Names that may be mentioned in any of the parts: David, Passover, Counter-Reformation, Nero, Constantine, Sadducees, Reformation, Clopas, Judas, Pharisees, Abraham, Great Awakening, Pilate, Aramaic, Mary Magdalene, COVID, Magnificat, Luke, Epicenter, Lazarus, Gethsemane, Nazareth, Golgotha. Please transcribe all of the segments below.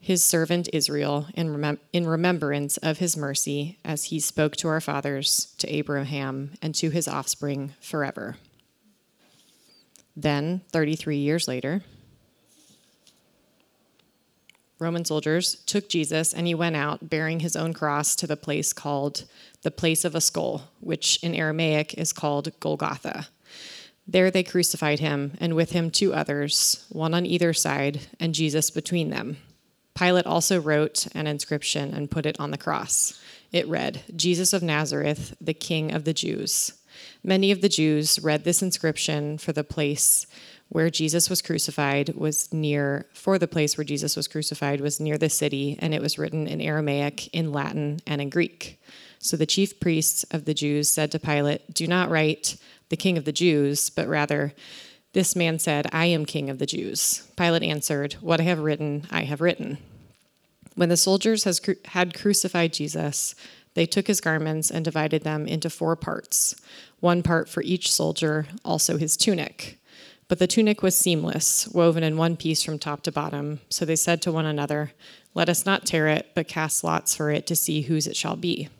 his servant Israel in remembrance of his mercy, as he spoke to our fathers, to Abraham, and to his offspring forever." Then, 33 years later, Roman soldiers took Jesus, and he went out bearing his own cross to the place called the Place of a Skull, which in Aramaic is called Golgotha. There they crucified him, and with him 2 others, one on either side, and Jesus between them. Pilate also wrote an inscription and put it on the cross. It read, "Jesus of Nazareth, the King of the Jews." Many of the Jews read this inscription for the place where Jesus was crucified was near the city, and it was written in Aramaic, in Latin, and in Greek. So the chief priests of the Jews said to Pilate, "Do not write, 'The King of the Jews,' but rather, 'This man said, I am King of the Jews.'" Pilate answered, "What I have written, I have written." When the soldiers had crucified Jesus, they took his garments and divided them into 4 parts, one part for each soldier, also his tunic. But the tunic was seamless, woven in one piece from top to bottom. So they said to one another, "Let us not tear it, but cast lots for it to see whose it shall be."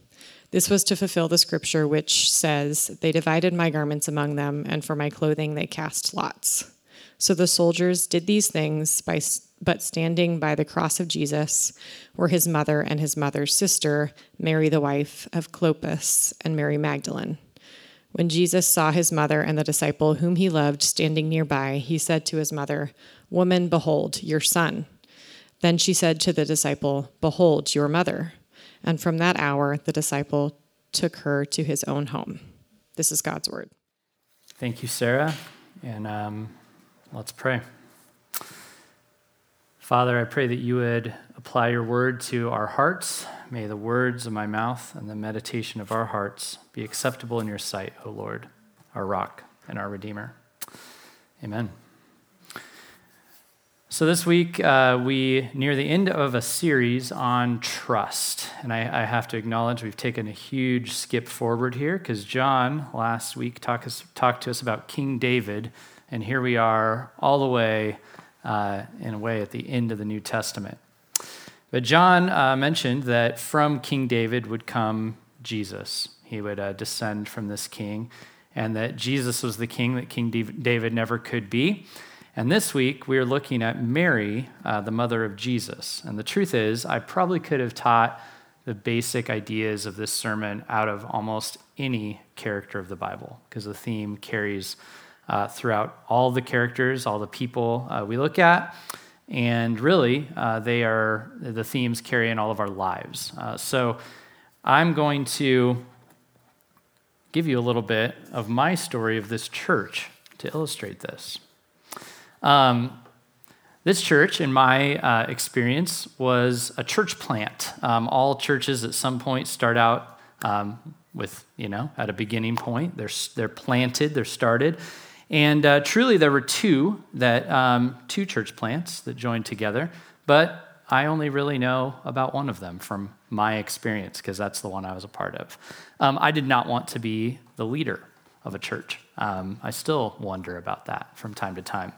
This was to fulfill the scripture which says, "They divided my garments among them, and for my clothing they cast lots." So the soldiers did these things, but standing by the cross of Jesus were his mother and his mother's sister, Mary the wife of Clopas, and Mary Magdalene. When Jesus saw his mother and the disciple whom he loved standing nearby, he said to his mother, "Woman, behold, your son." Then she said to the disciple, "Behold, your mother." And from that hour, the disciple took her to his own home. This is God's word. Thank you, Sarah. And let's pray. Father, I pray that you would apply your word to our hearts. May the words of my mouth and the meditation of our hearts be acceptable in your sight, O Lord, our rock and our redeemer. Amen. So this week, we near the end of a series on trust. And I have to acknowledge we've taken a huge skip forward here, because John last week talked to us about King David. And here we are all the way, in a way, at the end of the New Testament. But John mentioned that from King David would come Jesus. He would descend from this king, and that Jesus was the king that King David never could be. And this week, we're looking at Mary, the mother of Jesus. And the truth is, I probably could have taught the basic ideas of this sermon out of almost any character of the Bible, because the theme carries throughout all the characters, all the people we look at. And really, the themes carry in all of our lives. So I'm going to give you a little bit of my story of this church to illustrate this. This church, in my experience, was a church plant. All churches at some point start out with, at a beginning point. They're planted, they're started. And truly there were two church plants that joined together, but I only really know about one of them from my experience, because that's the one I was a part of. I did not want to be the leader. of a church. I still wonder about that from time to time.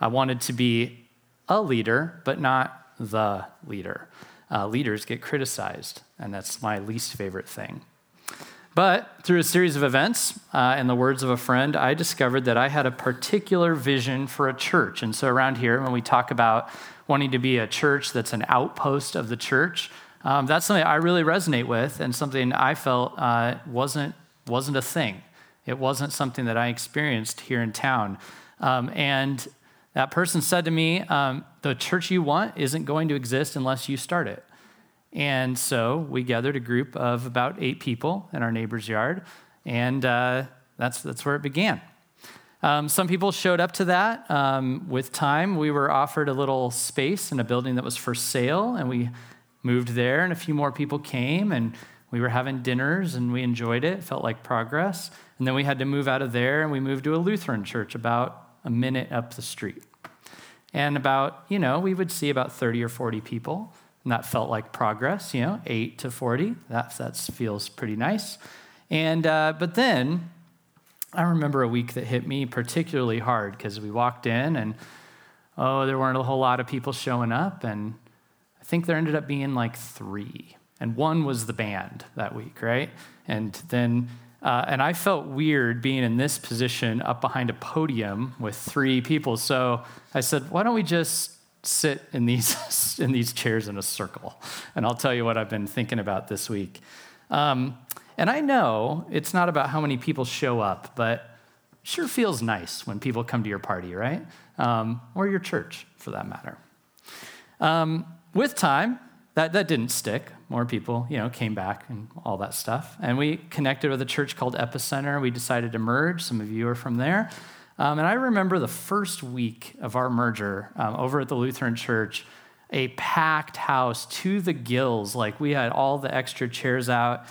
I wanted to be a leader, but not the leader. Leaders get criticized, and that's my least favorite thing. But through a series of events, and the words of a friend, I discovered that I had a particular vision for a church. And so around here, when we talk about wanting to be a church that's an outpost of the church, that's something I really resonate with, and something I felt wasn't a thing. It wasn't something that I experienced here in town. And that person said to me, the church you want isn't going to exist unless you start it. And so we gathered a group of about 8 people in our neighbor's yard, and that's where it began. Some people showed up to that. With time, we were offered a little space in a building that was for sale, and we moved there, and a few more people came, and we were having dinners, and we enjoyed it. It felt like progress. And then we had to move out of there, and we moved to a Lutheran church about a minute up the street. And about, we would see about 30 or 40 people, and that felt like progress, 8 to 40. That feels pretty nice. And but then I remember a week that hit me particularly hard, because we walked in, and, there weren't a whole lot of people showing up, and I think there ended up being like 3. And one was the band that week, right? And then, and I felt weird being in this position up behind a podium with 3 people. So I said, why don't we just sit in these chairs in a circle? And I'll tell you what I've been thinking about this week. And I know it's not about how many people show up, but it sure feels nice when people come to your party, right? Or your church, for that matter. With time, that didn't stick. More people, came back and all that stuff. And we connected with a church called Epicenter. We decided to merge. Some of you are from there. And I remember the first week of our merger over at the Lutheran church, a packed house to the gills. Like, we had all the extra chairs out.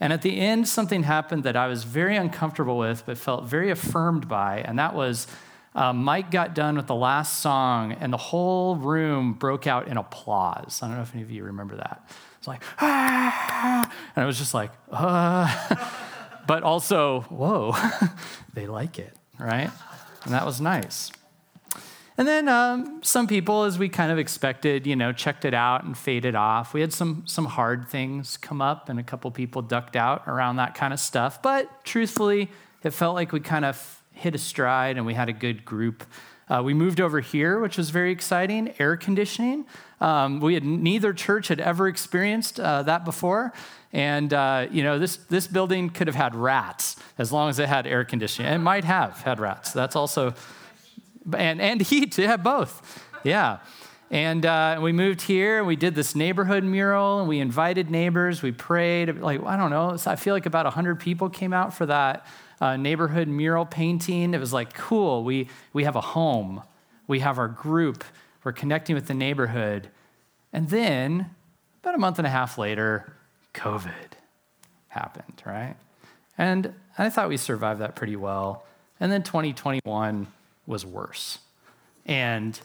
And at the end, something happened that I was very uncomfortable with, but felt very affirmed by. And that was Mike got done with the last song, and the whole room broke out in applause. I don't know if any of you remember that. It's like, ah, and I was just like, but also, whoa, they like it, right? And that was nice. And then some people, as we kind of expected, checked it out and faded off. We had some hard things come up, and a couple people ducked out around that kind of stuff. But truthfully, it felt like we kind of hit a stride, and we had a good group. We moved over here, which was very exciting, air conditioning. Neither church had ever experienced that before. And, this building could have had rats as long as it had air conditioning. It might have had rats. That's also, and heat, yeah, both. Yeah. And we moved here, and we did this neighborhood mural, and we invited neighbors. We prayed. I feel like about 100 people came out for that neighborhood mural painting. It was like, cool, we have a home. We have our group. We're connecting with the neighborhood. And then about a month and a half later, COVID happened, right? And I thought we survived that pretty well. And then 2021 was worse. And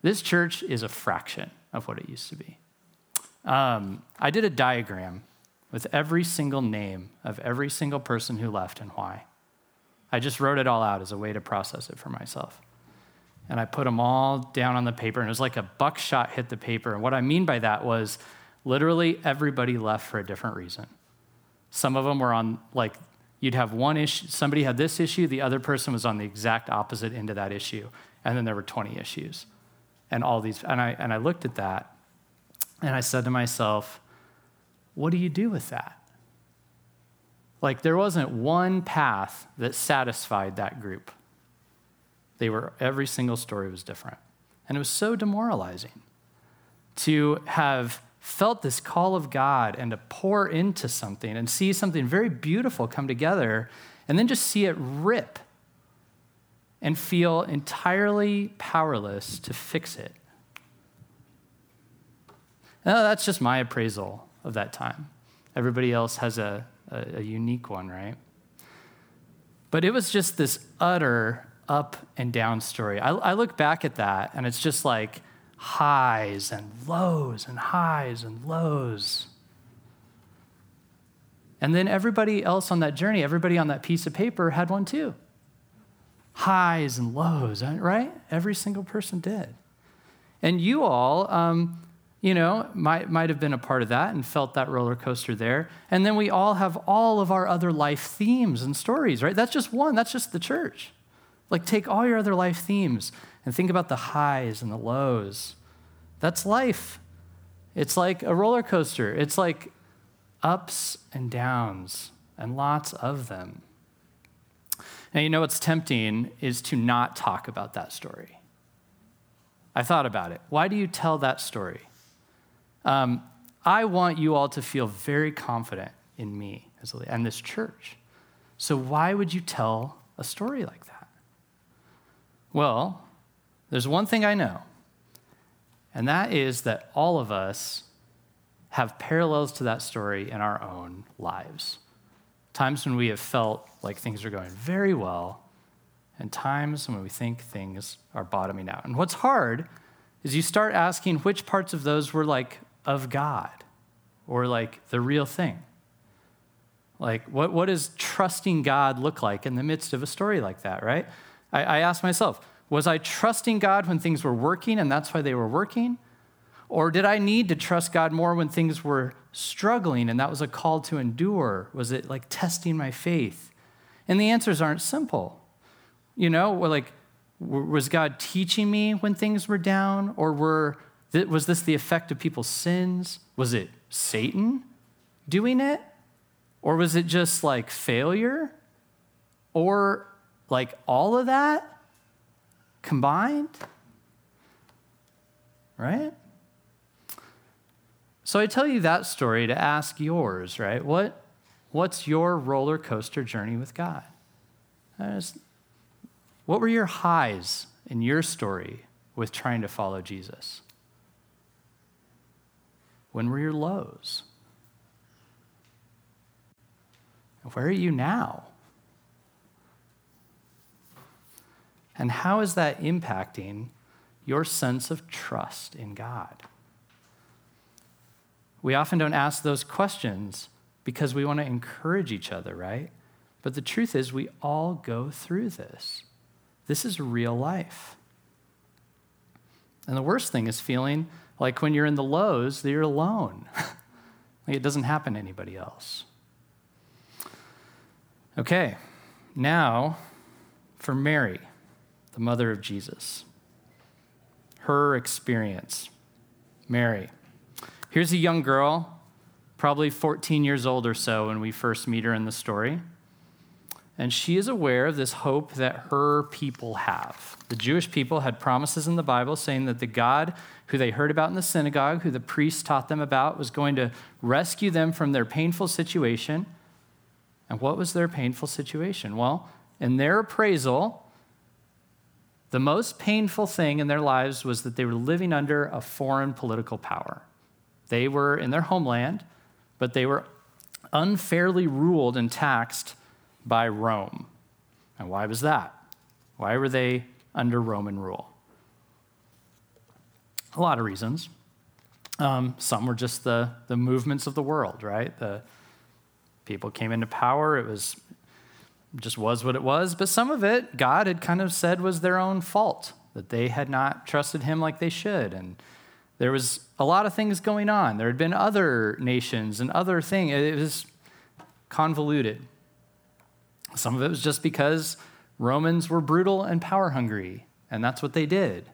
this church is a fraction of what it used to be. I did a diagram with every single name of every single person who left and why. I just wrote it all out as a way to process it for myself. And I put them all down on the paper, and it was like a buckshot hit the paper. And what I mean by that was literally everybody left for a different reason. Some of them were on, like, you'd have one issue, somebody had this issue, the other person was on the exact opposite end of that issue. And then there were 20 issues. And all these, and I looked at that, and I said to myself, what do you do with that? Like, there wasn't one path that satisfied that group. Every single story was different. And it was so demoralizing to have felt this call of God and to pour into something and see something very beautiful come together, and then just see it rip and feel entirely powerless to fix it. Now, that's just my appraisal of that time. Everybody else has a unique one, right? But it was just this utter up and down story. I look back at that, and it's just like highs and lows and highs and lows. And then everybody else on that journey, everybody on that piece of paper had one too. Highs and lows, right? Every single person did. And you all, might have been a part of that and felt that roller coaster there. And then we all have all of our other life themes and stories, right? That's just one. That's just the church. Like, take all your other life themes and think about the highs and the lows. That's life. It's like a roller coaster. It's like ups and downs, and lots of them. Now, you know what's tempting is to not talk about that story. I thought about it. Why do you tell that story? I want you all to feel very confident in me and this church. So why would you tell a story like that? Well, there's one thing I know, and that is that all of us have parallels to that story in our own lives. Times when we have felt like things are going very well, and times when we think things are bottoming out. And what's hard is you start asking which parts of those were like of God or like the real thing. Like, what does trusting God look like in the midst of a story like that, right? I asked myself, was I trusting God when things were working and that's why they were working? Or did I need to trust God more when things were struggling and that was a call to endure? Was it like testing my faith? And the answers aren't simple. Was God teaching me when things were down? Or was this the effect of people's sins? Was it Satan doing it? Or was it just like failure? Or like all of that combined? Right? So I tell you that story to ask yours, right? What's your roller coaster journey with God? What were your highs in your story with trying to follow Jesus? When were your lows? Where are you now? And how is that impacting your sense of trust in God? We often don't ask those questions because we want to encourage each other, right? But the truth is we all go through this. This is real life. And the worst thing is feeling like when you're in the lows, that you're alone. Like it doesn't happen to anybody else. Okay, now for Mary, the mother of Jesus. Her experience, Mary. Here's a young girl, probably 14 years old or so when we first meet her in the story. And she is aware of this hope that her people have. The Jewish people had promises in the Bible saying that the God who they heard about in the synagogue, who the priests taught them about, was going to rescue them from their painful situation. And what was their painful situation? Well, in their appraisal, the most painful thing in their lives was that they were living under a foreign political power. They were in their homeland, but they were unfairly ruled and taxed by Rome. And why was that? Why were they under Roman rule? A lot of reasons. Some were just the movements of the world, right? The people came into power. It was just was what it was. But some of it, God had kind of said was their own fault, that they had not trusted him like they should. And there was a lot of things going on. There had been other nations and other things. It was convoluted. Some of it was just because Romans were brutal and power hungry, and that's what they did.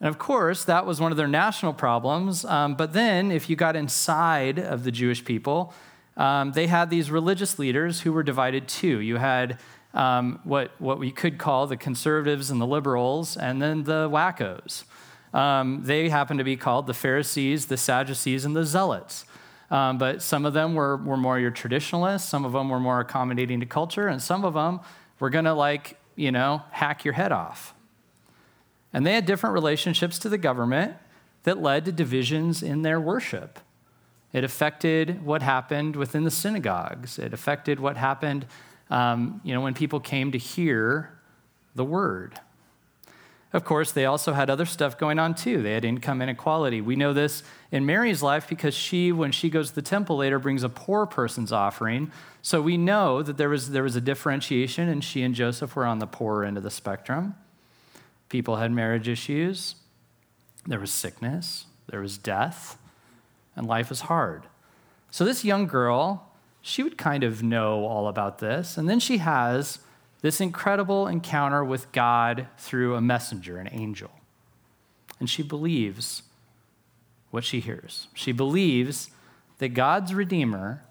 And of course, that was one of their national problems. But then if you got inside of the Jewish people, they had these religious leaders who were divided too. You had what we could call the conservatives and the liberals, and then the wackos. They happened to be called the Pharisees, the Sadducees, and the Zealots. But some of them were more your traditionalists. Some of them were more accommodating to culture. And some of them were going to, hack your head off. And they had different relationships to the government that led to divisions in their worship. It affected what happened within the synagogues. It affected what happened, when people came to hear the word. Of course, they also had other stuff going on too. They had income inequality. We know this in Mary's life because she, when she goes to the temple later, brings a poor person's offering. So we know that there was a differentiation, and she and Joseph were on the poorer end of the spectrum. People had marriage issues. There was sickness. There was death. And life was hard. So this young girl, she would kind of know all about this. And then she has this incredible encounter with God through a messenger, an angel. And she believes what she hears. She believes that God's Redeemer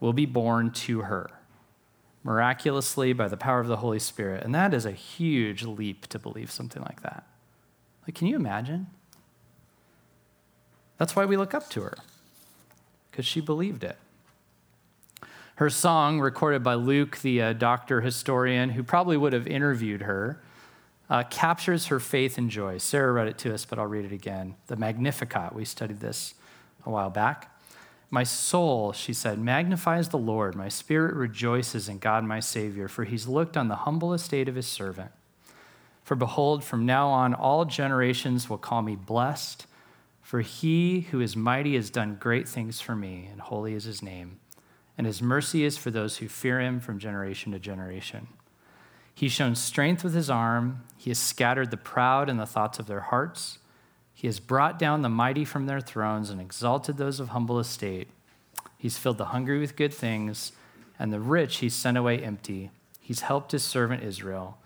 will be born to her miraculously by the power of the Holy Spirit. And that is a huge leap to believe something like that. Like, can you imagine? That's why we look up to her, because she believed it. Her song, recorded by Luke, the doctor historian, who probably would have interviewed her, captures her faith and joy. Sarah read it to us, but I'll read it again. The Magnificat, we studied this a while back. "My soul," she said, "magnifies the Lord. My spirit rejoices in God my Savior, for he's looked on the humble estate of his servant. For behold, from now on all generations will call me blessed, for he who is mighty has done great things for me, and holy is his name. And his mercy is for those who fear him from generation to generation. He's shown strength with his arm. He has scattered the proud in the thoughts of their hearts. He has brought down the mighty from their thrones and exalted those of humble estate. He's filled the hungry with good things, and the rich he sent away empty. He's helped his servant Israel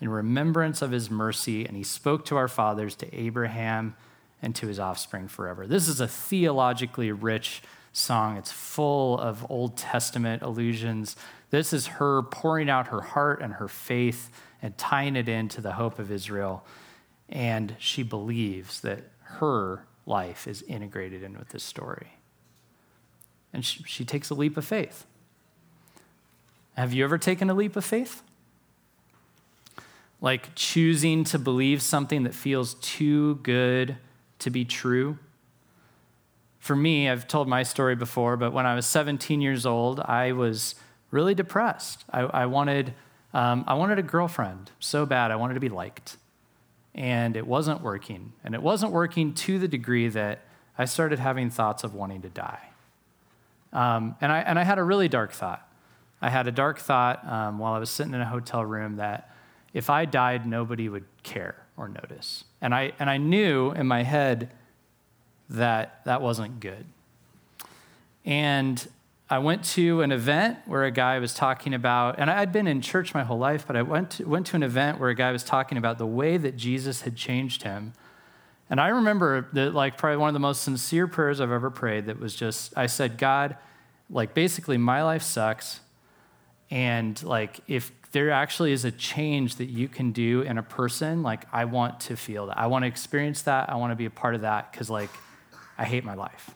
in remembrance of his mercy, and he spoke to our fathers, to Abraham, and to his offspring forever." This is a theologically rich song. It's full of Old Testament allusions. This is her pouring out her heart and her faith and tying it into the hope of Israel. And she believes that her life is integrated in with this story. And she takes a leap of faith. Have you ever taken a leap of faith? Like choosing to believe something that feels too good to be true? For me, I've told my story before, but when I was 17 years old, I was really depressed. I wanted a girlfriend so bad. I wanted to be liked. And it wasn't working. And it wasn't working to the degree that I started having thoughts of wanting to die. And I had a really dark thought. I had a dark thought while I was sitting in a hotel room that if I died, nobody would care or notice. And I knew in my head that wasn't good. And I went to an event where a guy was talking about, and I'd been in church my whole life, but I went to an event where a guy was talking about the way that Jesus had changed him. And I remember that, like, probably one of the most sincere prayers I've ever prayed, that was just, I said, "God, like, basically my life sucks. And like, if there actually is a change that you can do in a person, like, I want to feel that. I want to experience that. I want to be a part of that. 'Cause like, I hate my life."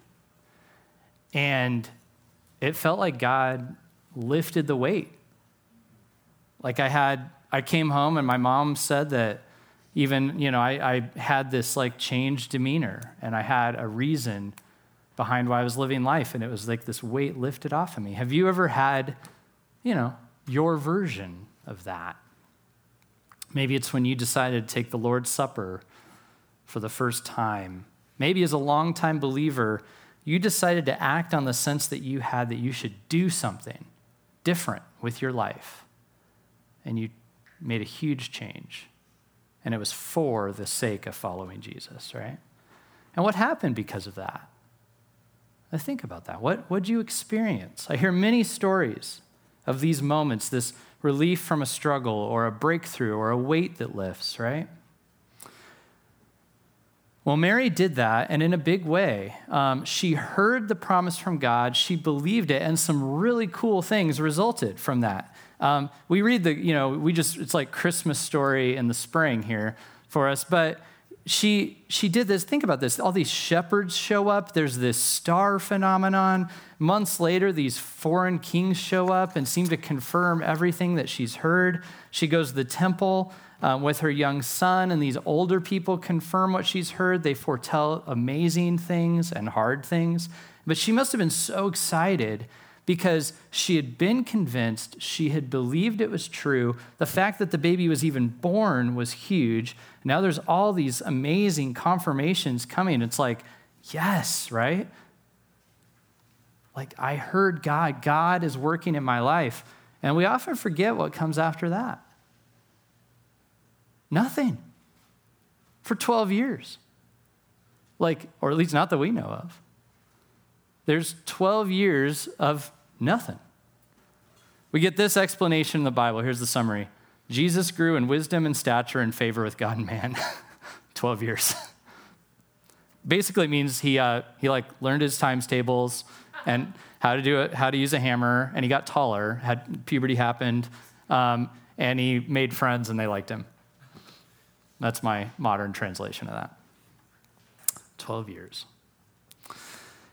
And it felt like God lifted the weight. Like I came home and my mom said that even, you know, I had this like changed demeanor, and I had a reason behind why I was living life. And it was like this weight lifted off of me. Have you ever had, you know, your version of that? Maybe it's when you decided to take the Lord's Supper for the first time. Maybe as a longtime believer, you decided to act on the sense that you had that you should do something different with your life. And you made a huge change. And it was for the sake of following Jesus, right? And what happened because of that? Now think about that. What'd you experience? I hear many stories of these moments, this relief from a struggle or a breakthrough or a weight that lifts, right? Well, Mary did that, and in a big way. She heard the promise from God. She believed it, and some really cool things resulted from that. We read it's like Christmas story in the spring here for us, but she did this. Think about this. All these shepherds show up. There's this star phenomenon. Months later, these foreign kings show up and seem to confirm everything that she's heard. She goes to the temple with her young son, and these older people confirm what she's heard. They foretell amazing things and hard things. But she must have been so excited because she had been convinced, she had believed it was true. The fact that the baby was even born was huge. Now there's all these amazing confirmations coming. It's like, yes, right? Like, I heard God. God is working in my life. And we often forget what comes after that. Nothing. For 12 years. Like, or at least not that we know of. There's 12 years of nothing. We get this explanation in the Bible. Here's the summary. Jesus grew in wisdom and stature and favor with God and man. 12 years. Basically means he learned his times tables and how to do it, how to use a hammer, and he got taller, had puberty happened, and he made friends and they liked him. That's my modern translation of that. 12 years.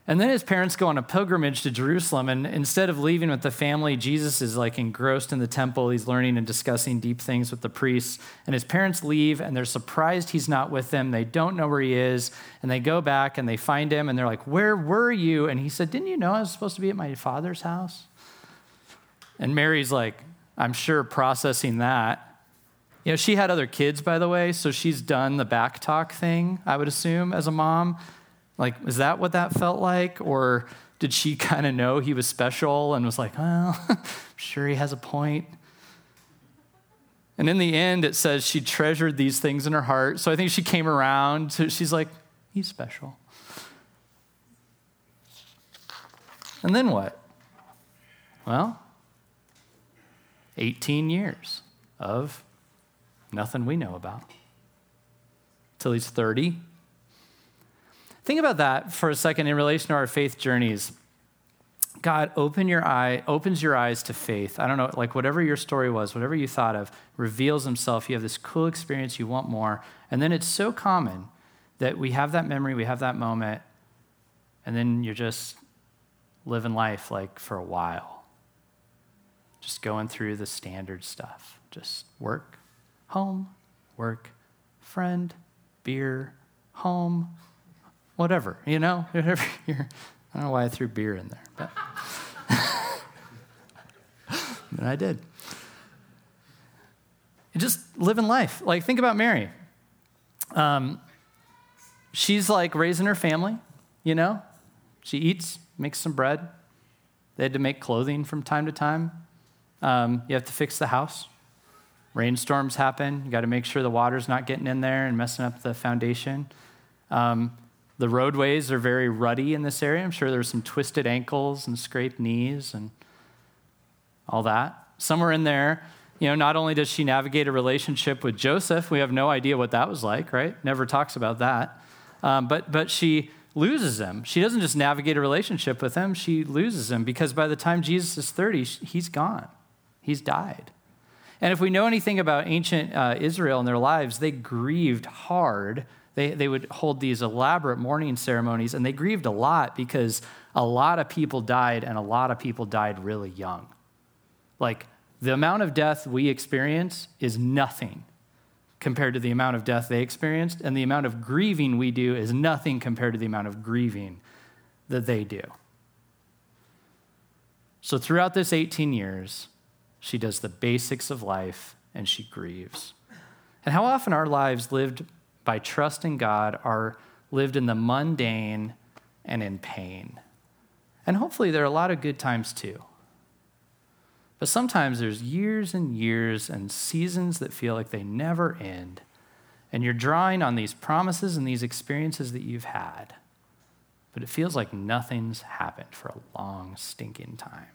And then his parents go on a pilgrimage to Jerusalem, and instead of leaving with the family, Jesus is like engrossed in the temple. He's learning and discussing deep things with the priests, and his parents leave, and they're surprised he's not with them. They don't know where he is, and they go back, and they find him, and they're like, "Where were you?" And he said, "Didn't you know I was supposed to be at my father's house?" And Mary's like, I'm sure processing that. You know, she had other kids, by the way, so she's done the back talk thing, I would assume, as a mom. Like, is that what that felt like? Or did she kind of know he was special and was like, well, I'm sure he has a point. And in the end, it says she treasured these things in her heart. So I think she came around. So she's like, he's special. And then what? Well, 18 years of nothing we know about. Till he's 30. Think about that for a second in relation to our faith journeys. God opens your eyes to faith. I don't know, like whatever your story was, whatever you thought of, reveals himself. You have this cool experience, you want more. And then it's so common that we have that memory, we have that moment, and then you're just living life like for a while. Just going through the standard stuff. Just work, home, work, friend, beer, home, whatever, you know, whatever. I don't know why I threw beer in there, but and I did. Just living life. Like, think about Mary. She's like raising her family, you know. She eats, makes some bread. They had to make clothing from time to time. You have to fix the house. Rainstorms happen. You got to make sure the water's not getting in there and messing up the foundation. The roadways are very ruddy in this area. I'm sure there's some twisted ankles and scraped knees and all that. Somewhere in there, you know, not only does she navigate a relationship with Joseph, we have no idea what that was like, right? Never talks about that. But she loses him. She doesn't just navigate a relationship with him. She loses him because by the time Jesus is 30, he's gone. He's died. And if we know anything about ancient Israel and their lives, they grieved hard. They would hold these elaborate mourning ceremonies, and they grieved a lot because a lot of people died, and a lot of people died really young. Like, the amount of death we experience is nothing compared to the amount of death they experienced, and the amount of grieving we do is nothing compared to the amount of grieving that they do. So throughout this 18 years, she does the basics of life, and she grieves. And how often our lives lived by trusting God are lived in the mundane and in pain. And hopefully there are a lot of good times too. But sometimes there's years and years and seasons that feel like they never end. And you're drawing on these promises and these experiences that you've had. But it feels like nothing's happened for a long stinking time.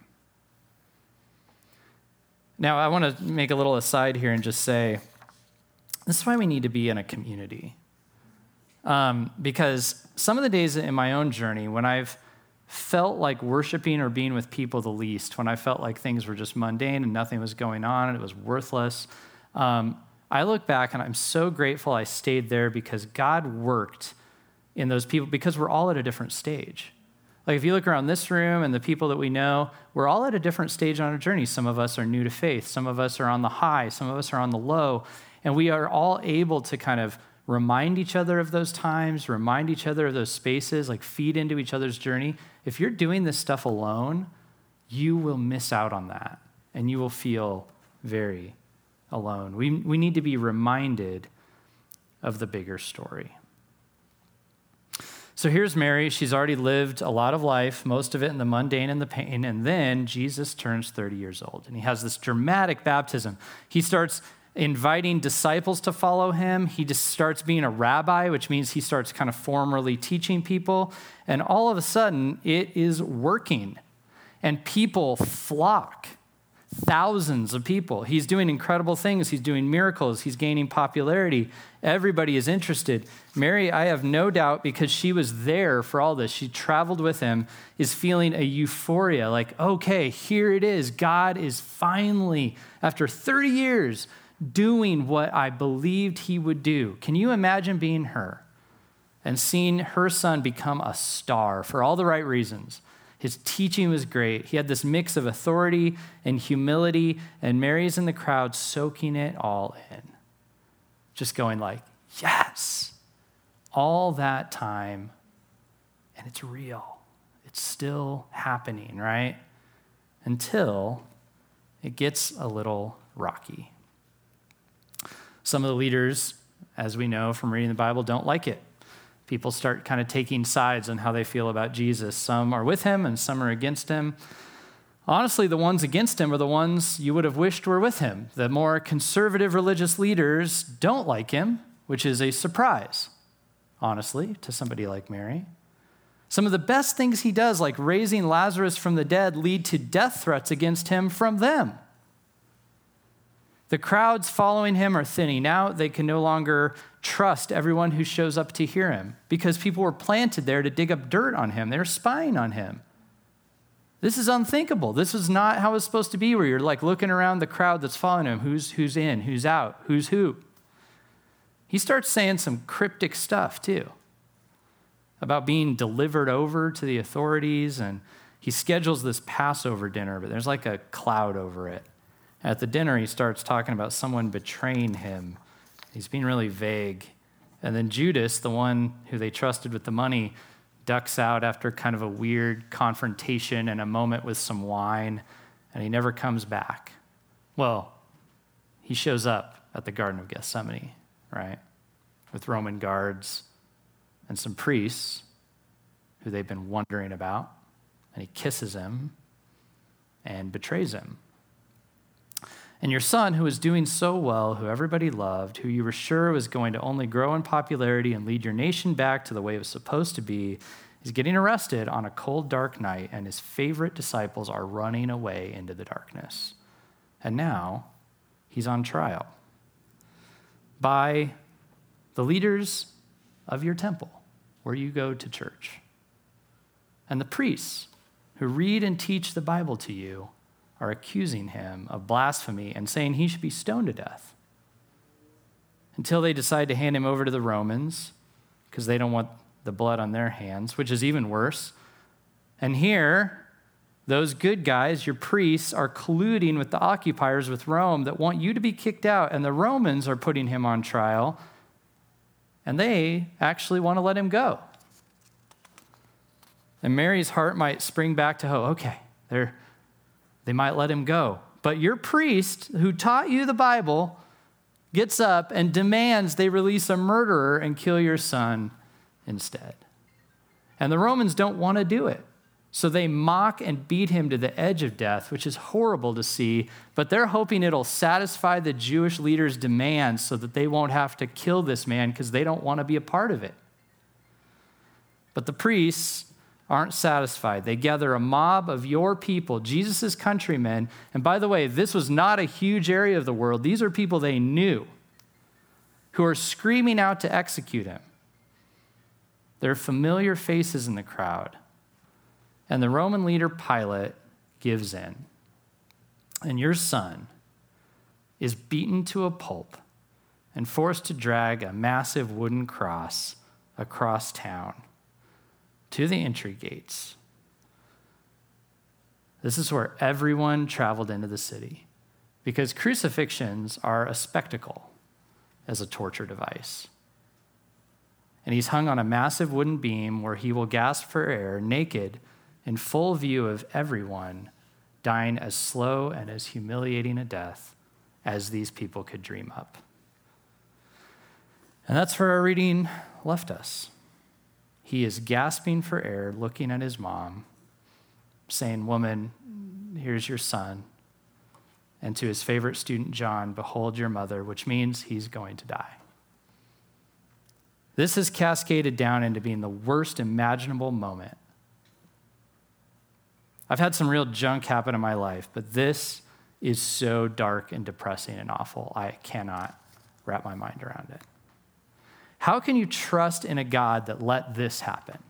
Now, I want to make a little aside here and just say, this is why we need to be in a community. Because some of the days in my own journey, when I've felt like worshiping or being with people the least, when I felt like things were just mundane and nothing was going on and it was worthless, I look back and I'm so grateful I stayed there because God worked in those people because we're all at a different stage. Like, if you look around this room and the people that we know, we're all at a different stage on our journey. Some of us are new to faith. Some of us are on the high. Some of us are on the low. And we are all able to kind of remind each other of those times, remind each other of those spaces, like feed into each other's journey. If you're doing this stuff alone, you will miss out on that, and you will feel very alone. We need to be reminded of the bigger story. So here's Mary. She's already lived a lot of life, most of it in the mundane and the pain. And then Jesus turns 30 years old, and he has this dramatic baptism. He starts inviting disciples to follow him. He just starts being a rabbi, which means he starts kind of formally teaching people. And all of a sudden, it is working. And people flock, thousands of people. He's doing incredible things. He's doing miracles. He's gaining popularity. Everybody is interested. Mary, I have no doubt, because she was there for all this, she traveled with him, is feeling a euphoria, like, okay, here it is. God is finally, after 30 years, doing what I believed he would do. Can you imagine being her and seeing her son become a star for all the right reasons? His teaching was great. He had this mix of authority and humility, and Mary's in the crowd soaking it all in. Just going like, yes, all that time, and it's real. It's still happening, right? Until it gets a little rocky. Some of the leaders, as we know from reading the Bible, don't like it. People start kind of taking sides on how they feel about Jesus. Some are with him and some are against him. Honestly, the ones against him are the ones you would have wished were with him. The more conservative religious leaders don't like him, which is a surprise, honestly, to somebody like Mary. Some of the best things he does, like raising Lazarus from the dead, lead to death threats against him from them. The crowds following him are thinning out. They can no longer trust everyone who shows up to hear him because people were planted there to dig up dirt on him. They're spying on him. This is unthinkable. This is not how it's supposed to be, where you're like looking around the crowd that's following him. Who's in, who's out, who's who. He starts saying some cryptic stuff too about being delivered over to the authorities, and he schedules this Passover dinner, but there's like a cloud over it. At the dinner, he starts talking about someone betraying him. He's being really vague. And then Judas, the one who they trusted with the money, ducks out after kind of a weird confrontation and a moment with some wine, and he never comes back. Well, he shows up at the Garden of Gethsemane, right, with Roman guards and some priests who they've been wondering about, and he kisses him and betrays him. And your son, who was doing so well, who everybody loved, who you were sure was going to only grow in popularity and lead your nation back to the way it was supposed to be, is getting arrested on a cold, dark night, and his favorite disciples are running away into the darkness. And now he's on trial by the leaders of your temple, where you go to church, and the priests who read and teach the Bible to you are accusing him of blasphemy and saying he should be stoned to death, until they decide to hand him over to the Romans because they don't want the blood on their hands, which is even worse. And here, those good guys, your priests, are colluding with the occupiers with Rome that want you to be kicked out, and the Romans are putting him on trial, and they actually want to let him go. And Mary's heart might spring back to hope. Okay, They might let him go. But your priest who taught you the Bible gets up and demands they release a murderer and kill your son instead. And the Romans don't want to do it. So they mock and beat him to the edge of death, which is horrible to see, but they're hoping it'll satisfy the Jewish leaders' demands so that they won't have to kill this man because they don't want to be a part of it. But the priests aren't satisfied. They gather a mob of your people, Jesus' countrymen. And by the way, this was not a huge area of the world. These are people they knew who are screaming out to execute him. There are familiar faces in the crowd. And the Roman leader, Pilate, gives in. And your son is beaten to a pulp and forced to drag a massive wooden cross across town to the entry gates. This is where everyone traveled into the city, because crucifixions are a spectacle as a torture device. And he's hung on a massive wooden beam where he will gasp for air, naked, in full view of everyone dying as slow and as humiliating a death as these people could dream up. And that's where our reading left us. He is gasping for air, looking at his mom, saying, "Woman, here's your son." And to his favorite student, John, "Behold your mother," which means he's going to die. This has cascaded down into being the worst imaginable moment. I've had some real junk happen in my life, but this is so dark and depressing and awful. I cannot wrap my mind around it. How can you trust in a God that let this happen?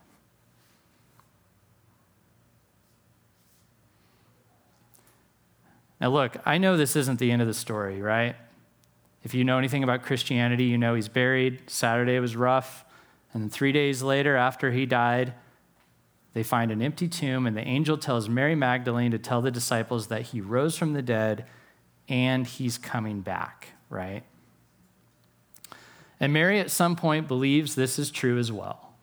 Now, look, I know this isn't the end of the story, right? If you know anything about Christianity, you know he's buried. Saturday was rough. And then 3 days later, after he died, they find an empty tomb, and the angel tells Mary Magdalene to tell the disciples that he rose from the dead and he's coming back, right? And Mary, at some point, believes this is true as well.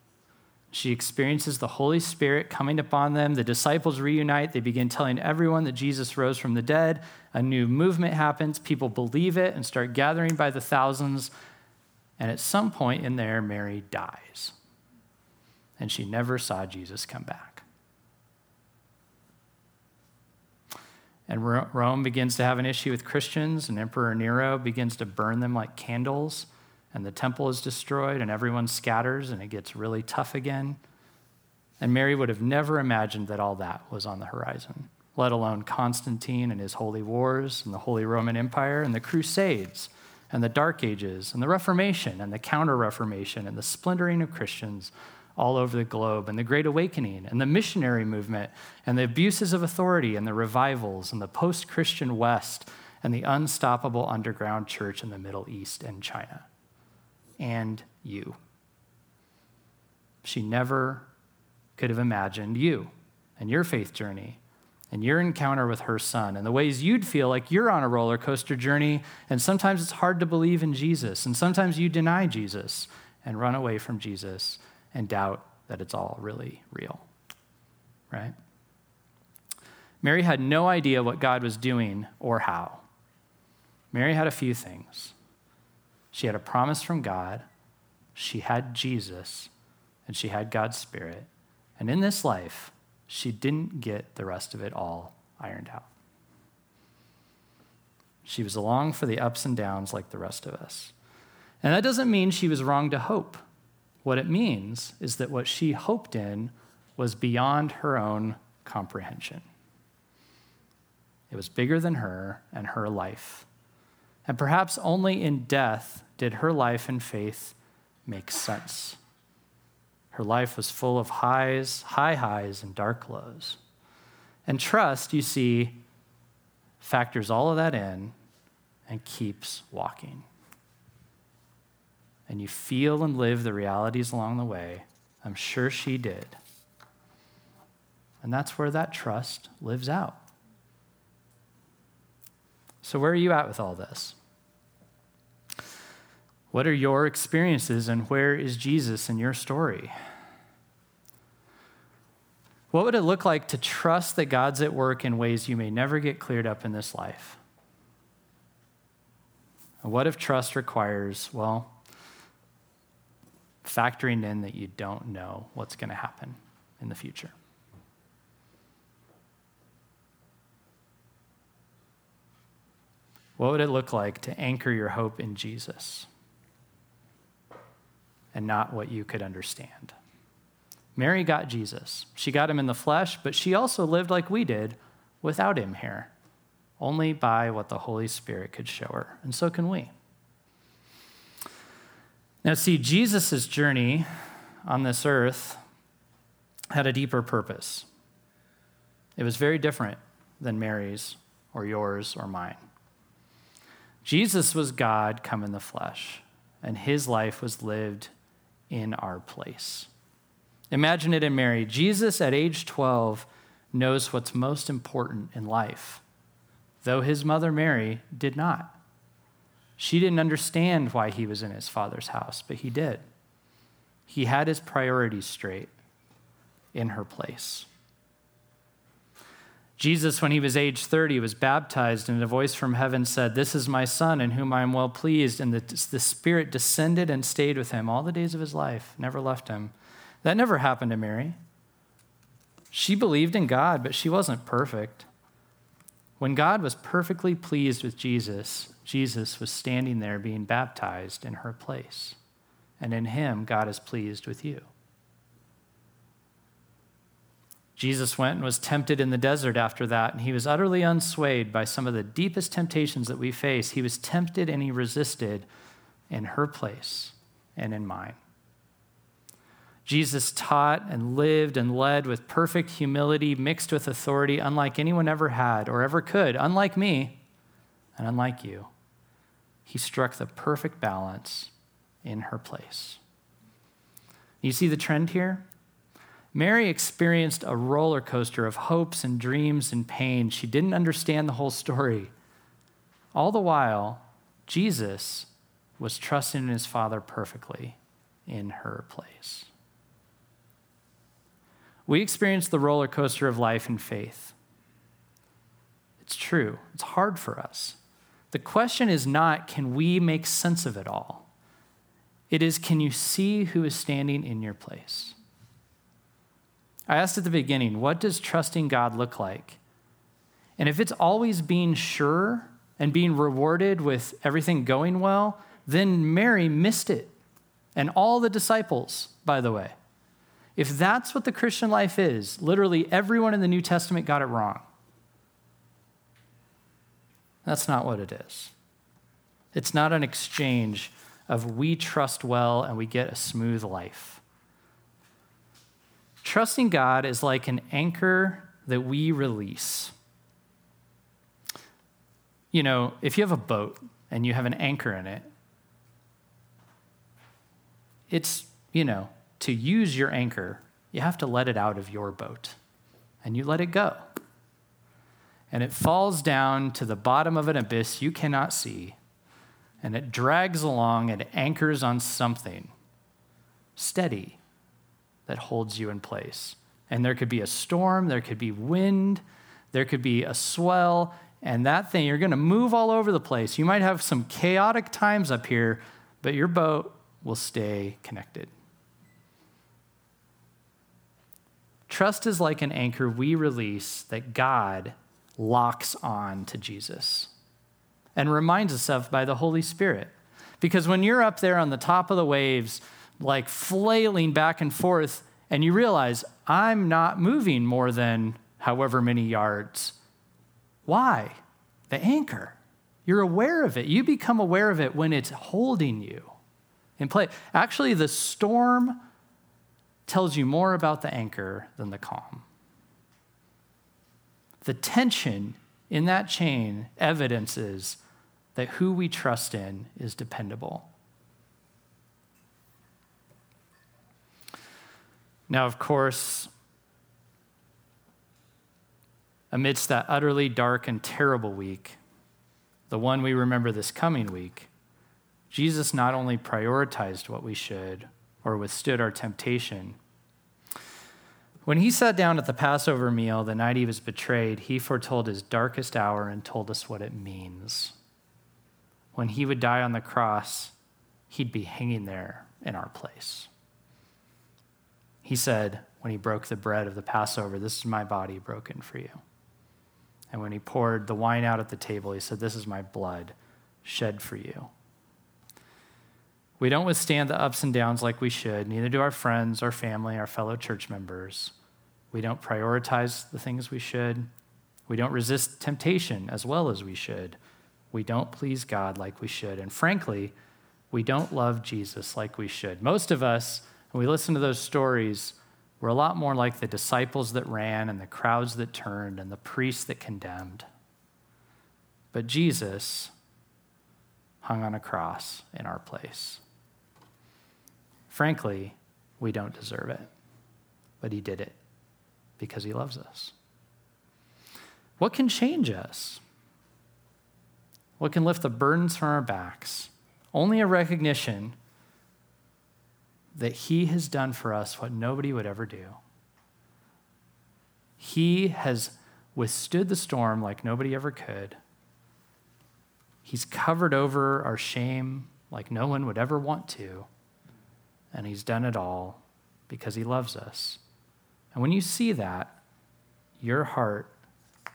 She experiences the Holy Spirit coming upon them. The disciples reunite. They begin telling everyone that Jesus rose from the dead. A new movement happens. People believe it and start gathering by the thousands. And at some point in there, Mary dies. And she never saw Jesus come back. And Rome begins to have an issue with Christians, and Emperor Nero begins to burn them like candles. And the temple is destroyed, and everyone scatters, and it gets really tough again. And Mary would have never imagined that all that was on the horizon, let alone Constantine and his holy wars, and the Holy Roman Empire, and the Crusades, and the Dark Ages, and the Reformation, and the Counter-Reformation, and the splintering of Christians all over the globe, and the Great Awakening, and the missionary movement, and the abuses of authority, and the revivals, and the post-Christian West, and the unstoppable underground church in the Middle East and China. And you. She never could have imagined you and your faith journey and your encounter with her son and the ways you'd feel like you're on a roller coaster journey, and sometimes it's hard to believe in Jesus, and sometimes you deny Jesus and run away from Jesus and doubt that it's all really real, right? Mary had no idea what God was doing or how. Mary had a few things. She had a promise from God, she had Jesus, and she had God's Spirit. And in this life, she didn't get the rest of it all ironed out. She was along for the ups and downs like the rest of us. And that doesn't mean she was wrong to hope. What it means is that what she hoped in was beyond her own comprehension. It was bigger than her and her life. And perhaps only in death did her life and faith make sense. Her life was full of highs, high highs, and dark lows. And trust, you see, factors all of that in and keeps walking. And you feel and live the realities along the way. I'm sure she did. And that's where that trust lives out. So where are you at with all this? What are your experiences, and where is Jesus in your story? What would it look like to trust that God's at work in ways you may never get cleared up in this life? And what if trust requires, well, factoring in that you don't know what's going to happen in the future? What would it look like to anchor your hope in Jesus and not what you could understand? Mary got Jesus. She got him in the flesh, but she also lived like we did without him here, only by what the Holy Spirit could show her, and so can we. Now, see, Jesus' journey on this earth had a deeper purpose. It was very different than Mary's or yours or mine. Jesus was God come in the flesh, and his life was lived in our place. Imagine it in Mary. Jesus, at age 12, knows what's most important in life, though his mother Mary did not. She didn't understand why he was in his father's house, but he did. He had his priorities straight in her place. Jesus, when he was age 30, was baptized, and a voice from heaven said, "This is my son in whom I am well pleased." And the Spirit descended and stayed with him all the days of his life, never left him. That never happened to Mary. She believed in God, but she wasn't perfect. When God was perfectly pleased with Jesus, Jesus was standing there being baptized in her place. And in him, God is pleased with you. Jesus went and was tempted in the desert after that, and he was utterly unswayed by some of the deepest temptations that we face. He was tempted and he resisted in her place and in mine. Jesus taught and lived and led with perfect humility mixed with authority, unlike anyone ever had or ever could, unlike me and unlike you. He struck the perfect balance in her place. You see the trend here? Mary experienced a roller coaster of hopes and dreams and pain. She didn't understand the whole story. All the while, Jesus was trusting in his Father perfectly in her place. We experience the roller coaster of life and faith. It's true. It's hard for us. The question is not, can we make sense of it all? It is, can you see who is standing in your place? I asked at the beginning, what does trusting God look like? And if it's always being sure and being rewarded with everything going well, then Mary missed it. And all the disciples, by the way. If that's what the Christian life is, literally everyone in the New Testament got it wrong. That's not what it is. It's not an exchange of we trust well and we get a smooth life. Trusting God is like an anchor that we release. You know, if you have a boat and you have an anchor in it, it's, you know, to use your anchor, you have to let it out of your boat, and you let it go. And it falls down to the bottom of an abyss you cannot see, and it drags along and anchors on something steady that holds you in place. And there could be a storm, there could be wind, there could be a swell, and that thing, you're going to move all over the place. You might have some chaotic times up here, but your boat will stay connected. Trust is like an anchor we release that God locks on to Jesus and reminds us of by the Holy Spirit. Because when you're up there on the top of the waves, like flailing back and forth, and you realize, I'm not moving more than however many yards. Why? The anchor. You're aware of it. You become aware of it when it's holding you in place. Actually, the storm tells you more about the anchor than the calm. The tension in that chain evidences that who we trust in is dependable. Now, of course, amidst that utterly dark and terrible week, the one we remember this coming week, Jesus not only prioritized what we should, or withstood our temptation. When he sat down at the Passover meal the night he was betrayed, he foretold his darkest hour and told us what it means. When he would die on the cross, he'd be hanging there in our place. He said, when he broke the bread of the Passover, "This is my body broken for you." And when he poured the wine out at the table, he said, "This is my blood shed for you." We don't withstand the ups and downs like we should. Neither do our friends, our family, our fellow church members. We don't prioritize the things we should. We don't resist temptation as well as we should. We don't please God like we should. And frankly, we don't love Jesus like we should. Most of us, when we listen to those stories, we're a lot more like the disciples that ran and the crowds that turned and the priests that condemned. But Jesus hung on a cross in our place. Frankly, we don't deserve it, but he did it because he loves us. What can change us? What can lift the burdens from our backs? Only a recognition that he has done for us what nobody would ever do. He has withstood the storm like nobody ever could. He's covered over our shame like no one would ever want to. And he's done it all because he loves us. And when you see that, your heart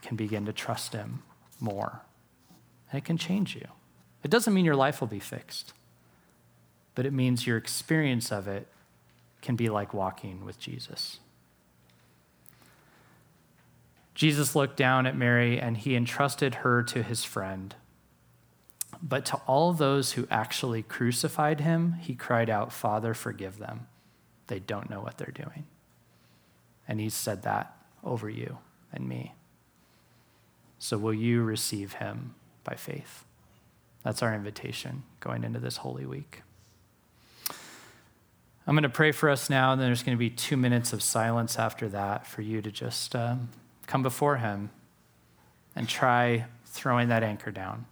can begin to trust him more. And it can change you. It doesn't mean your life will be fixed, but it means your experience of it can be like walking with Jesus. Jesus looked down at Mary and he entrusted her to his friend. But to all those who actually crucified him, he cried out, "Father, forgive them. They don't know what they're doing." And he said that over you and me. So will you receive him by faith? That's our invitation going into this Holy Week. I'm going to pray for us now, and then there's going to be 2 minutes of silence after that for you to just come before him and try throwing that anchor down.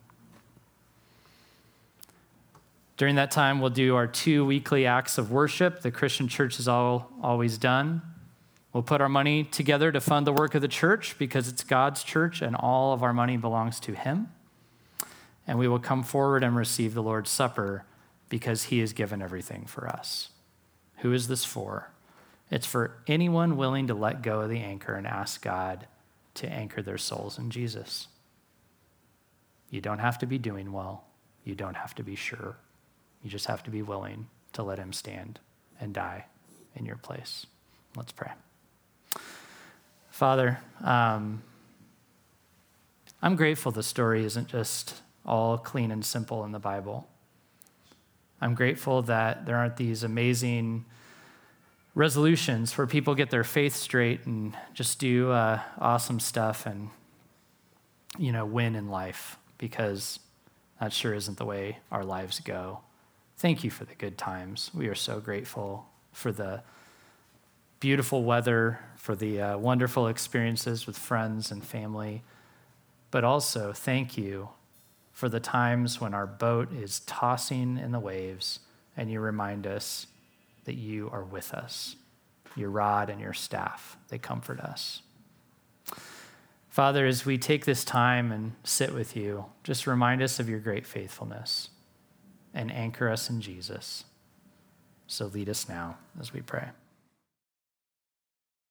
During that time, we'll do our 2 weekly acts of worship the Christian church has always done. We'll put our money together to fund the work of the church because it's God's church and all of our money belongs to him. And we will come forward and receive the Lord's Supper because he has given everything for us. Who is this for? It's for anyone willing to let go of the anchor and ask God to anchor their souls in Jesus. You don't have to be doing well. You don't have to be sure. You just have to be willing to let him stand and die in your place. Let's pray. Father, I'm grateful the story isn't just all clean and simple in the Bible. I'm grateful that there aren't these amazing resolutions where people get their faith straight and just do awesome stuff and, win in life, because that sure isn't the way our lives go. Thank you for the good times. We are so grateful for the beautiful weather, for the wonderful experiences with friends and family, but also thank you for the times when our boat is tossing in the waves and you remind us that you are with us. Your rod and your staff, they comfort us. Father, as we take this time and sit with you, just remind us of your great faithfulness and anchor us in Jesus. So lead us now as we pray.